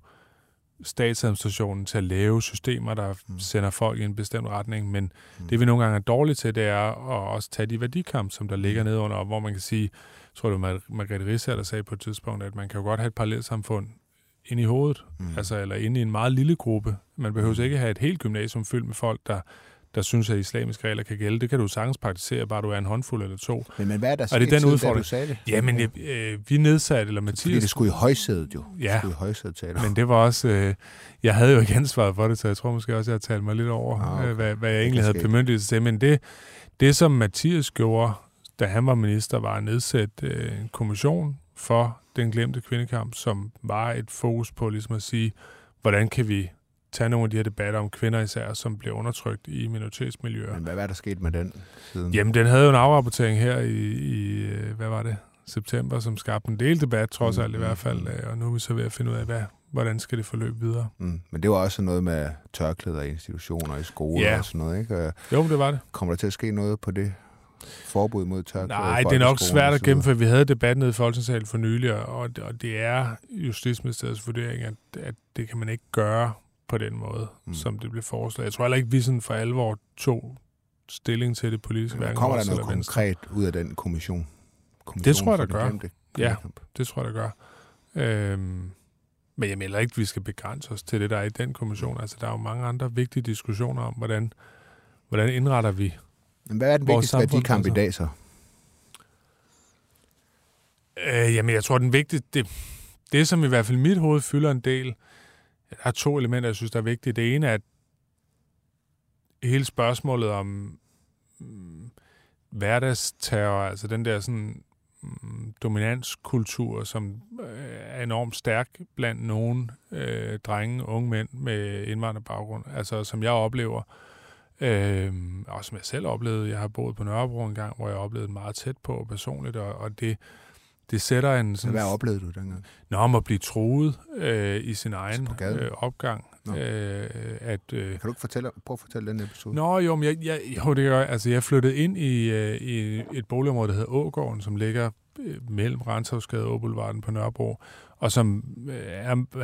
statsadministrationen til at lave systemer, der sender folk i en bestemt retning, men det vi nogle gange er dårlige til, det er at også tage de værdikamp, som der ligger nedenunder, og hvor man kan sige, jeg tror det var Margrethe Vestager, der sagde på et tidspunkt, at man kan jo godt have et parallelsamfund inde i hovedet, altså, eller inde i en meget lille gruppe. Man behøver ikke have et helt gymnasium fyldt med folk, der synes, at islamiske regler kan gælde. Det kan du sagtens praktisere, bare du er en håndfuld eller to. Men hvad er der sket siden, da du sagde det? Jamen, vi nedsatte, eller Mathias... Fordi det skulle i højsædet jo. Ja, men det var også... jeg havde jo ikke ansvaret for det, så jeg tror måske også, at jeg talte mig lidt over, hvad jeg egentlig havde bemyndigelse til. Men det, som Mathias gjorde, da han var minister, var at nedsætte en kommission for den glemte kvindekamp, som var et fokus på ligesom at sige, hvordan kan vi tage nogle af de her debatter om kvinder især, som bliver undertrykt i minoritetsmiljøer. Men hvad var der sket med den siden? Jamen, den havde jo en afrapportering her i hvad var det? september, som skabte en del debat, trods alt i hvert fald, og nu er vi så ved at finde ud af, hvordan skal det forløbe videre. Men det var også noget med tørklæder i institutioner, i skoler og sådan noget, ikke? Og jo, det var det. Kommer der til at ske noget på det? Forbud mod tørklæder? Nej, det er nok svært at gennemføre. Vi havde debat nede i Folketingssalen for nylig, og det er Justitsministeriets vurdering, at det kan man ikke gøre på den måde, som det blev foreslået. Jeg tror heller ikke, vi sådan for alvor tog stilling til det politiske værk. Kommer der noget konkret ud af den kommission? Det tror jeg, der gør. Ja, det tror jeg, der gør. Men jeg mener ikke, at vi skal begrænse os til det, der er i den kommission. Altså, der er jo mange andre vigtige diskussioner om, hvordan indretter vi. Men hvad er den vigtigste værdikamp i dag så? Jamen, jeg tror, den vigtigste... Det, som i hvert fald mit hoved fylder en del... Der er to elementer, jeg synes, der er vigtige. Det ene er, at hele spørgsmålet om hverdagsterror, altså den der sådan dominanskultur, som er enormt stærk blandt nogle drenge, unge mænd med indvandrerbaggrund, altså som jeg oplever... og som jeg selv oplevede. Jeg har boet på Nørrebro en gang, hvor jeg oplevede meget tæt på personligt, og det sætter en... Sådan, hvad oplevede du dengang? Om at blive truet i sin egen opgang. Kan du ikke prøve at fortælle den episode? Jeg flyttede ind i et boligområde, der hedder Ågården, som ligger mellem Renshavsgade og Åboulevarden på Nørrebro, og som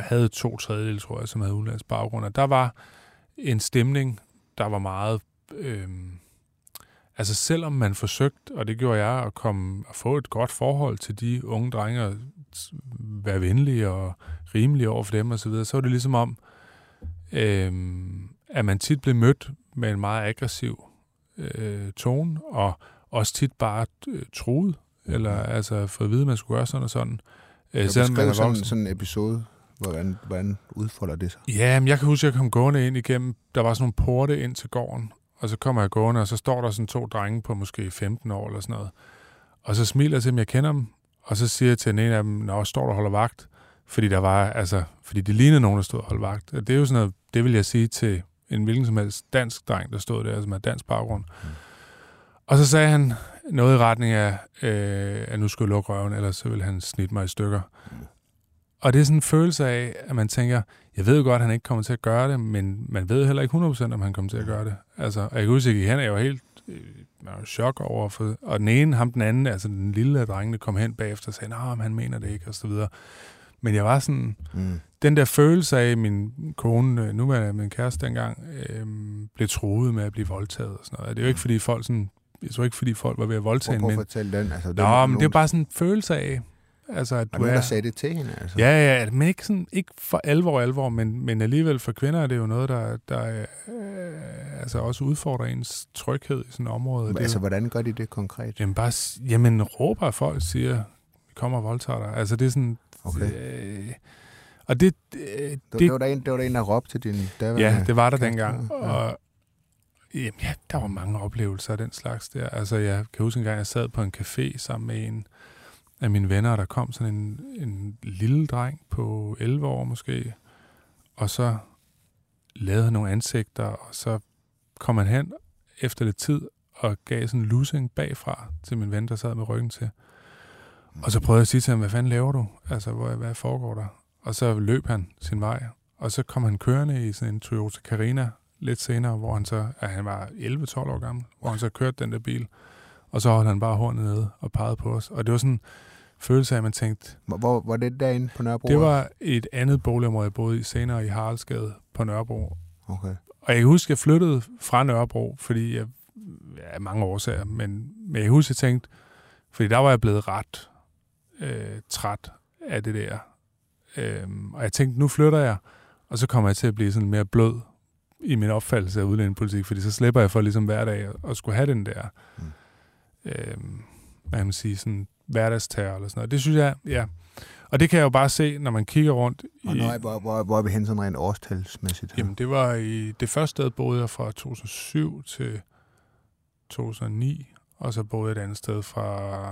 havde 2/3, tror jeg, som havde udenlandsk baggrund. Og der var en stemning... Der var meget... selvom man forsøgte, og det gjorde jeg, at få et godt forhold til de unge drenge, og være venlige og rimelige over for dem osv., så var det ligesom om, at man tit blev mødt med en meget aggressiv tone, og også tit bare truet, eller for at vide, at man skulle gøre sådan og sådan. Selvom man var sådan en episode... Hvordan udfolder det sig? Ja, men jeg kan huske, at jeg kom gående ind igennem... Der var sådan nogle porte ind til gården, og så kommer jeg gående, og så står der sådan 2 drenge på måske 15 år eller sådan noget. Og så smiler jeg til dem, jeg kender dem, og så siger jeg til en af dem, nå, står der og holder vagt? Fordi der var, fordi det lignede nogen, der stod og holdt vagt. Og det er jo sådan noget, det vil jeg sige til en hvilken som helst dansk dreng, der stod der, som er dansk baggrund. Og så sagde han noget i retning af, at nu skulle jeg lukke røven, ellers så ville han snitte mig i stykker. Og det er sådan en følelse af, at man tænker, jeg ved jo godt, at han ikke kommer til at gøre det, men man ved heller ikke 100%, om han kommer til at gøre det. Og jeg kan huske, at jeg gik hen, og jeg var helt chok over. Og den ene, ham den anden, den lille drengene, kom hen bagefter og sagde, at han mener det ikke, og så videre. Men jeg var sådan... Den der følelse af, min kone, nu var min kæreste dengang, blev truet med at blive voldtaget og sådan noget. Det er jo ikke, fordi folk sådan... Jeg tror ikke, fordi folk var ved at voldtage en mænd. Prøv at fortælle den. Men det er bare sådan en følelse af... at du der sagde det til hende, Ja, men ikke for alvor, men alligevel for kvinder er det jo noget, der også udfordrer ens tryghed i sådan et område. Men hvordan gør de det konkret? Jamen, råber folk, siger, kommer og voldtager dig. Det er sådan... Okay. Og det... Det var der en, der råbte til din... Ja, det var der dengang, og... Ja, der var mange oplevelser af den slags der. Jeg kan huske en gang, jeg sad på en café sammen med en... af mine venner, der kom sådan en lille dreng på 11 år måske, og så lavede han nogle ansigter, og så kom han hen efter lidt tid og gav sådan en lussing bagfra til min ven, der sad med ryggen til. Og så prøvede jeg at sige til ham, hvad fanden laver du? Hvad foregår der? Og så løb han sin vej, og så kom han kørende i sådan en Toyota Carina lidt senere, hvor han var 11-12 år gammel, hvor han så kørte den der bil. Og så holdt han bare hornet nede og pegede på os. Og det var sådan en følelse af, at man tænkte... Hvor var det derinde på Nørrebro? Det var et andet boligområde, jeg boede i senere i Haraldsgade på Nørrebro. Okay. Og jeg kan huske, at jeg flyttede fra Nørrebro, fordi jeg... Ja, mange årsager, men jeg kan huske, at jeg tænkte... Fordi der var jeg blevet ret træt af det der. Og jeg tænkte, nu flytter jeg, og så kommer jeg til at blive sådan mere blød i min opfattelse af udlændingepolitik, fordi så slipper jeg for ligesom hver dag at skulle have den der... hvad kan man sige, sådan hverdagsterror eller sådan noget. Det synes jeg, ja. Og det kan jeg jo bare se, når man kigger rundt. Hvor er vi hen sådan rent årstalsmæssigt? Jamen, det var i det første sted, boede jeg fra 2007 til 2009, og så boede jeg et andet sted fra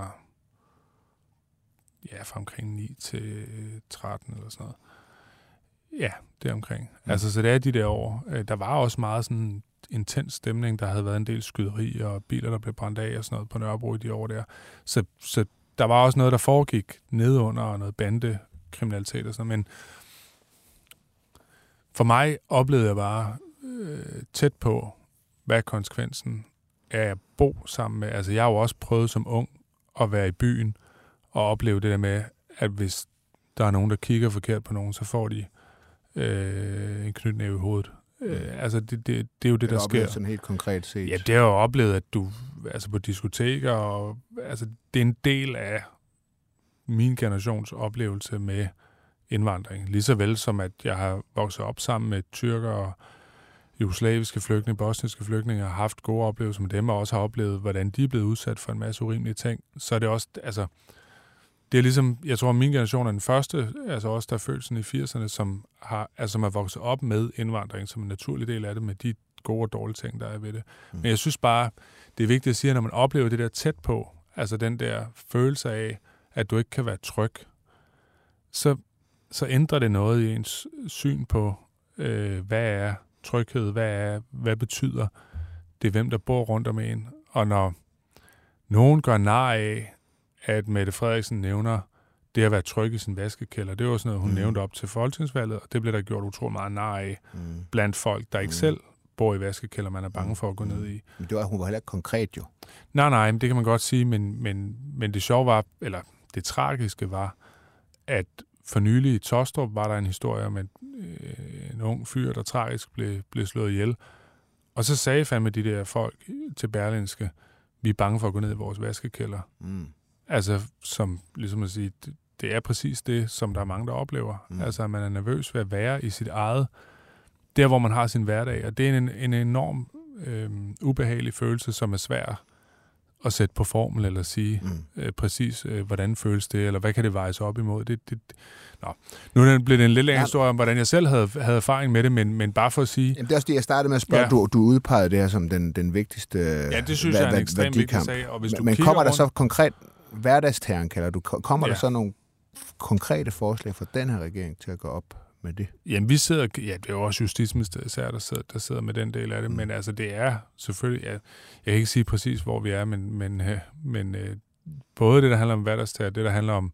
omkring 9 til 13 eller sådan noget. Ja, det er omkring. Så det er de der år. Der var også meget sådan intens stemning, der havde været en del skyderier og biler, der blev brændt af og sådan noget på Nørrebro i de år der. Så der var også noget, der foregik nedunder, og noget bandekriminalitet og sådan, men for mig oplevede jeg bare tæt på, hvad konsekvensen af at bo sammen med... Altså, jeg har jo også prøvet som ung at være i byen og opleve det der med, at hvis der er nogen, der kigger forkert på nogen, så får de en knytnæve i hovedet. Altså, det er jo det, der sker. Det er sådan helt konkret set. Ja, det har jo oplevet, at du... Altså, på diskoteker og... Altså, det er en del af min generations oplevelse med indvandring. Lige så vel som, at jeg har vokset op sammen med tyrker og jugoslaviske flygtninge, bosniske flygtninge, har haft gode oplevelser med dem, og også har oplevet, hvordan de er blevet udsat for en masse urimelige ting, så er det også, altså, det er ligesom, jeg tror, min generation er den første, altså også der er følelsen i 80'erne, som har, altså, som er vokset op med indvandring som en naturlig del af det, med de gode og dårlige ting, der er ved det. Men jeg synes bare, det er vigtigt at sige, at når man oplever det der tæt på, altså den der følelse af, at du ikke kan være tryg, så ændrer det noget i ens syn på, hvad er tryghed, hvad betyder det, hvem der bor rundt om en. Og når nogen gør nar af, at Mette Frederiksen nævner det at være tryg i sin vaskekælder, det var sådan noget, hun nævnte op til folketingsvalget, og det blev der gjort utrolig meget nar af blandt folk, der ikke selv bor i vaskekælder, man er bange for at gå ned i. Men det var, hun var heller ikke konkret jo. Nej, men det kan man godt sige, men det sjove var, eller det tragiske var, at for nylig i Tostrup var der en historie om en ung fyr, der tragisk blev slået ihjel. Og så sagde fandme de der folk til Berlingske, vi er bange for at gå ned i vores vaskekælder. Altså, som ligesom at sige, det er præcis det, som der er mange, der oplever. Altså, at man er nervøs ved at være i sit eget, der hvor man har sin hverdag. Og det er en enorm ubehagelig følelse, som er svær at sætte på formel, eller sige præcis, hvordan føles det, eller hvad kan det vejes op imod. Nå. Nu blev det en lidt lang historie om, hvordan jeg selv havde erfaring med det, men bare for at sige... Jamen, det er også det, jeg startede med at spørge. Ja. Du udpegede det her som den vigtigste værdikamp. Ja, det synes jeg er en ekstremt vigtig sag. Og hvis du men kommer der rundt... så konkret hverdagsterren, kalder du, kommer der så nogle konkrete forslag fra den her regering til at gå op med det? Jamen, vi sidder... Ja, det er jo også Justitsministeriet især, der sidder med den del af det, men altså, det er selvfølgelig... Jeg kan ikke sige præcis, hvor vi er, men både det, der handler om hverdagsterren, det, der handler om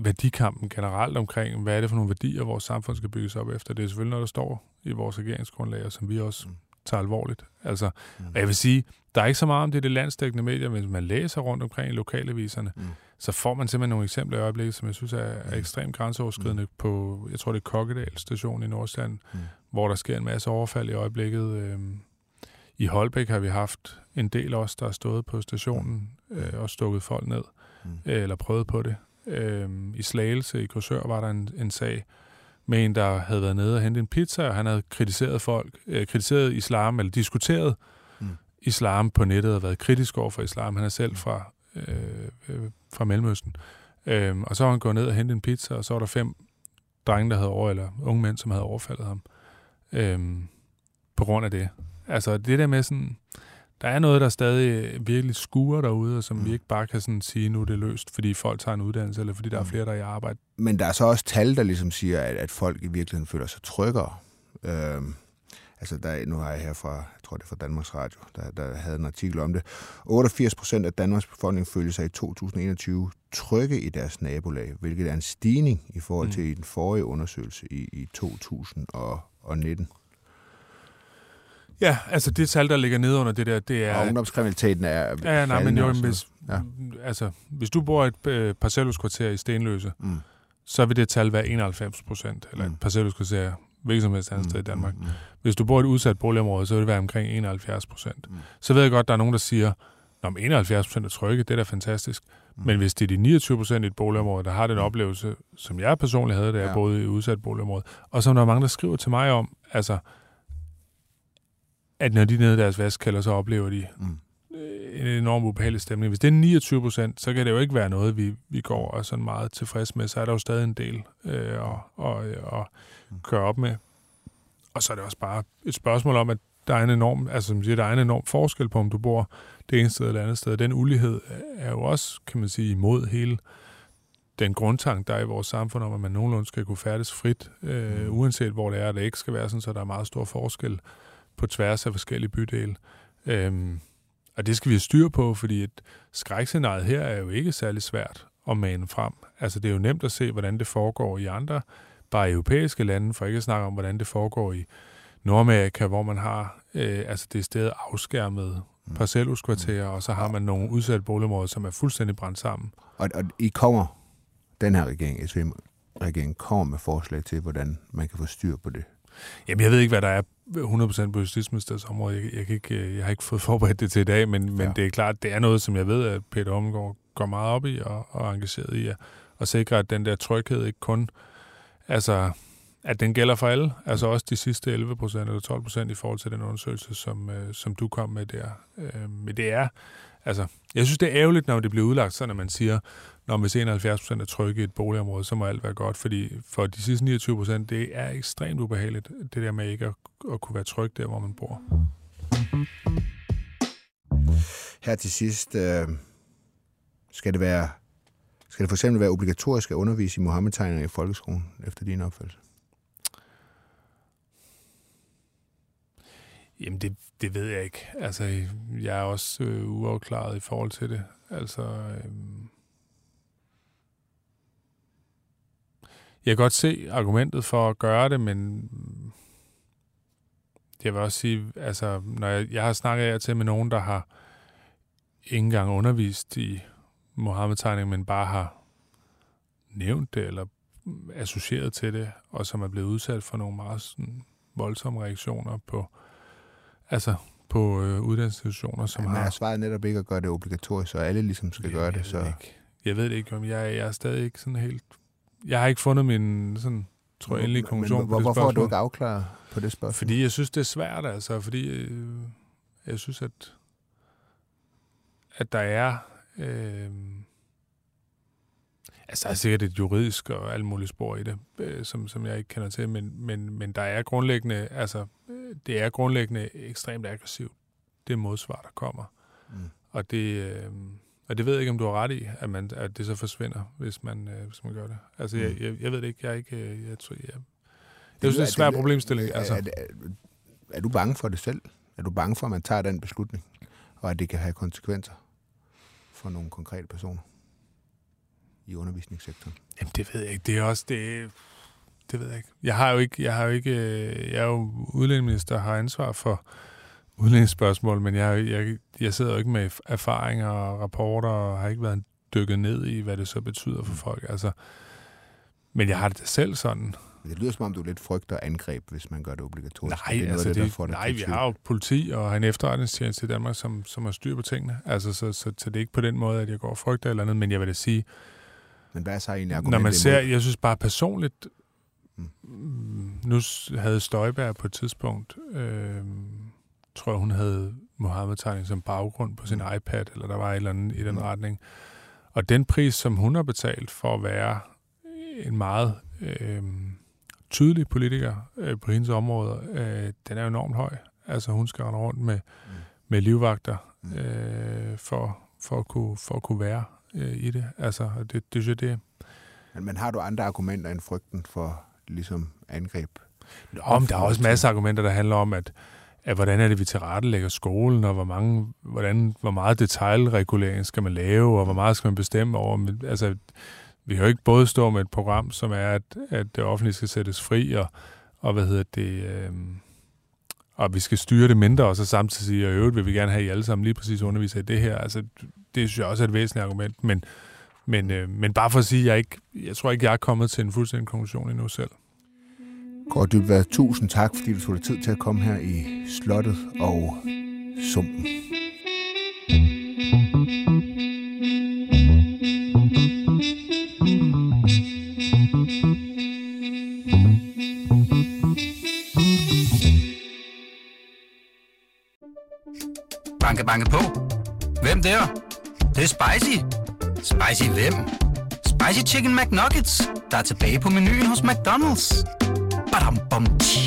værdikampen generelt omkring, hvad er det for nogle værdier, vores samfund skal bygges op efter, det er selvfølgelig noget, der står i vores regeringsgrundlag, og som vi også tager alvorligt. Altså, og jeg vil sige, der er ikke så meget om det landsdækkende medier, men hvis man læser rundt omkring i lokalaviserne, så får man simpelthen nogle eksempler i øjeblikket, som jeg synes er ekstremt grænseoverskridende på, jeg tror det er Kokkedal station i Nordsjælland, hvor der sker en masse overfald i øjeblikket. I Holbæk har vi haft en del af os, der har stået på stationen og stukket folk ned, eller prøvet på det. I Slagelse i Kruså var der en sag med en, der havde været nede og hentet en pizza, og han havde kritiseret folk, kritiseret islam, eller diskuteret islam på nettet, og været kritisk over for islam. Han er selv fra Mellemøsten. Og så var han gået ned og hentet en pizza, og så var der 5 drenge, der havde eller unge mænd, som havde overfaldet ham. På grund af det. Altså, det der med sådan... Der er noget, der stadig virkelig skuer derude, og som vi ikke bare kan sådan sige, nu er det løst, fordi folk tager en uddannelse, eller fordi der er flere, der er i arbejde. Men der er så også tal, der ligesom siger, at folk i virkeligheden føler sig tryggere. Altså, nu har jeg her fra, jeg tror det er fra Danmarks Radio, der havde en artikel om det. 88% af Danmarks befolkning følte sig i 2021 trygge i deres nabolag, hvilket er en stigning i forhold til den forrige undersøgelse i 2019. Ja, altså det tal, der ligger nede under det der, det er... Og ungdomskriminaliteten er... Ja, nej, men jo, hvis du bor i et parcelhuskvarter i Stenløse, så vil det tal være 91%, eller et parcelhuskvarter, hvilket som helst andet sted i Danmark. Hvis du bor i et udsat boligområde, så vil det være omkring 71%. Så ved jeg godt, der er nogen, der siger, nå, men 71% er trygge, det er da fantastisk. Men hvis det er de 29% i et boligområde, der har den oplevelse, som jeg personligt havde, da jeg boede i udsat boligområde, og som der er mange, der skriver til mig om, altså... at når de er nede i deres vaskekælder, så oplever de en enorm ubehagelig stemning. Hvis det er 29%, så kan det jo ikke være noget, vi går og sådan meget tilfreds med. Så er der jo stadig en del at køre op med. Og så er det også bare et spørgsmål om, at der er en enorm, altså, som siger, der er en enorm forskel på, om du bor det ene sted eller andet sted. Den ulighed er jo også, kan man sige, imod hele den grundtank, der er i vores samfund, om at man nogenlunde skal kunne færdes frit, uanset hvor det er, det ikke skal være sådan, så der er meget stor forskel på tværs af forskellige bydele. Og det skal vi have styr på, fordi et skrækscenariet her er jo ikke særlig svært at mane frem. Altså det er jo nemt at se, hvordan det foregår i andre, bare europæiske lande, for ikke at snakke om, hvordan det foregår i Nordamerika, hvor man har det sted afskærmede parcelhuskvarterer, og så har man nogle udsatte boligområder, som er fuldstændig brændt sammen. Og I kommer, den her regering, SVM-regeringen, kommer med forslag til, hvordan man kan få styr på det. Jamen, jeg ved ikke, hvad der er 100% på Justitsministeriets område. Jeg har ikke fået forberedt det til i dag, men det er klart, det er noget, som jeg ved, at Peter Omgaard går meget op i og er engageret i at sikre, at den der tryghed ikke kun, at den gælder for alle, altså også de sidste 11% eller 12% i forhold til den undersøgelse, som du kom med der. Men det er, jeg synes, det er ærgerligt, når det bliver udlagt, så når man siger, når hvis 71% er trygge i et boligområde, så må alt være godt, fordi for de sidste 29%, det er ekstremt ubehageligt, det der med ikke at kunne være tryg der, hvor man bor. Her til sidst, skal det for eksempel være obligatorisk at undervise i muhammedtegninger i folkeskolen, efter din opfattelse? Jamen, det ved jeg ikke. Jeg er også uafklaret i forhold til det. Jeg kan godt se argumentet for at gøre det, men jeg vil også sige, når jeg har snakket her til med nogen, der har ikke engang undervist i Mohammed-tegning, men bare har nævnt det, eller associeret til det, og som er blevet udsat for nogle meget sådan, voldsomme reaktioner på uddannelsesinstitutioner, som har... Jeg svarede netop ikke at gøre det obligatorisk, og alle ligesom skal gøre det, så... Jeg ved det ikke, om jeg er stadig ikke sådan helt... Jeg har ikke fundet min sådan, endelige konklusion på det spørgsmål. Hvorfor er du ikke afklaret på det spørgsmål? Fordi jeg synes, det er svært, fordi jeg synes, at der er... der er sikkert et juridisk og alt muligt spor i det, som jeg ikke kender til, men der er grundlæggende, det er grundlæggende ekstremt aggressivt, det modsvar, der kommer. Mm. Og det ved jeg ikke, om du har ret i, at det så forsvinder, hvis man gør det. Jeg ved det ikke, jeg synes, det er en svær problemstilling. Er du bange for det selv? Er du bange for, at man tager den beslutning, og at det kan have konsekvenser for nogle konkrete personer i undervisningssektoren? Jamen, det ved jeg ikke. Det er også det... Det ved jeg ikke. Jeg er jo udlændingeminister, har ansvar for udlændingsspørgsmål, men jeg sidder jo ikke med erfaringer og rapporter, og har ikke været dykket ned i, hvad det så betyder for folk. Men jeg har det selv sådan. Det lyder, som om du lidt frygter angreb, hvis man gør det obligatorisk. Nej, vi har jo politi og en efterretningstjeneste i Danmark, som har styr på tingene. Så det er ikke på den måde, at jeg går og frygter eller andet, men jeg vil da sige... Men hvad er så egentlig argumentet? Når man ser, jeg synes bare personligt... Nu havde Støjberg på et tidspunkt, tror jeg, hun havde Mohammed-tegning som baggrund på sin iPad, eller der var et eller andet i den retning. Og den pris, som hun har betalt for at være en meget tydelig politiker på hendes område, den er enormt høj. Hun skal rende rundt med livvagter for at kunne være i det. Det synes jeg, det er. Men har du andre argumenter end frygten for ligesom angreb? Men der er også masser af argumenter, der handler om, at hvordan er det, vi tilrettelægger skolen, og hvor meget detailregulering skal man lave, og hvor meget skal man bestemme over. Vi kan jo ikke både stå med et program, som er, at det offentlige skal sættes fri, og og vi skal styre det mindre, og så samtidig sige, at i øvrigt vil vi gerne have, I alle sammen lige præcis underviser i det her. Det synes jeg også er et væsentligt argument, men bare for at sige, jeg tror ikke, jeg er kommet til en fuldstændig konklusion endnu selv. Kåre Dybvad, tusind tak, fordi du tog dig tid til at komme her i Slottet og Sumpen. Banke, banke på. Hvem der? Det er spicy. Spicy hvem? Spicy Chicken McNuggets, der er tilbage på menuen hos McDonald's. Badum, bom, tji.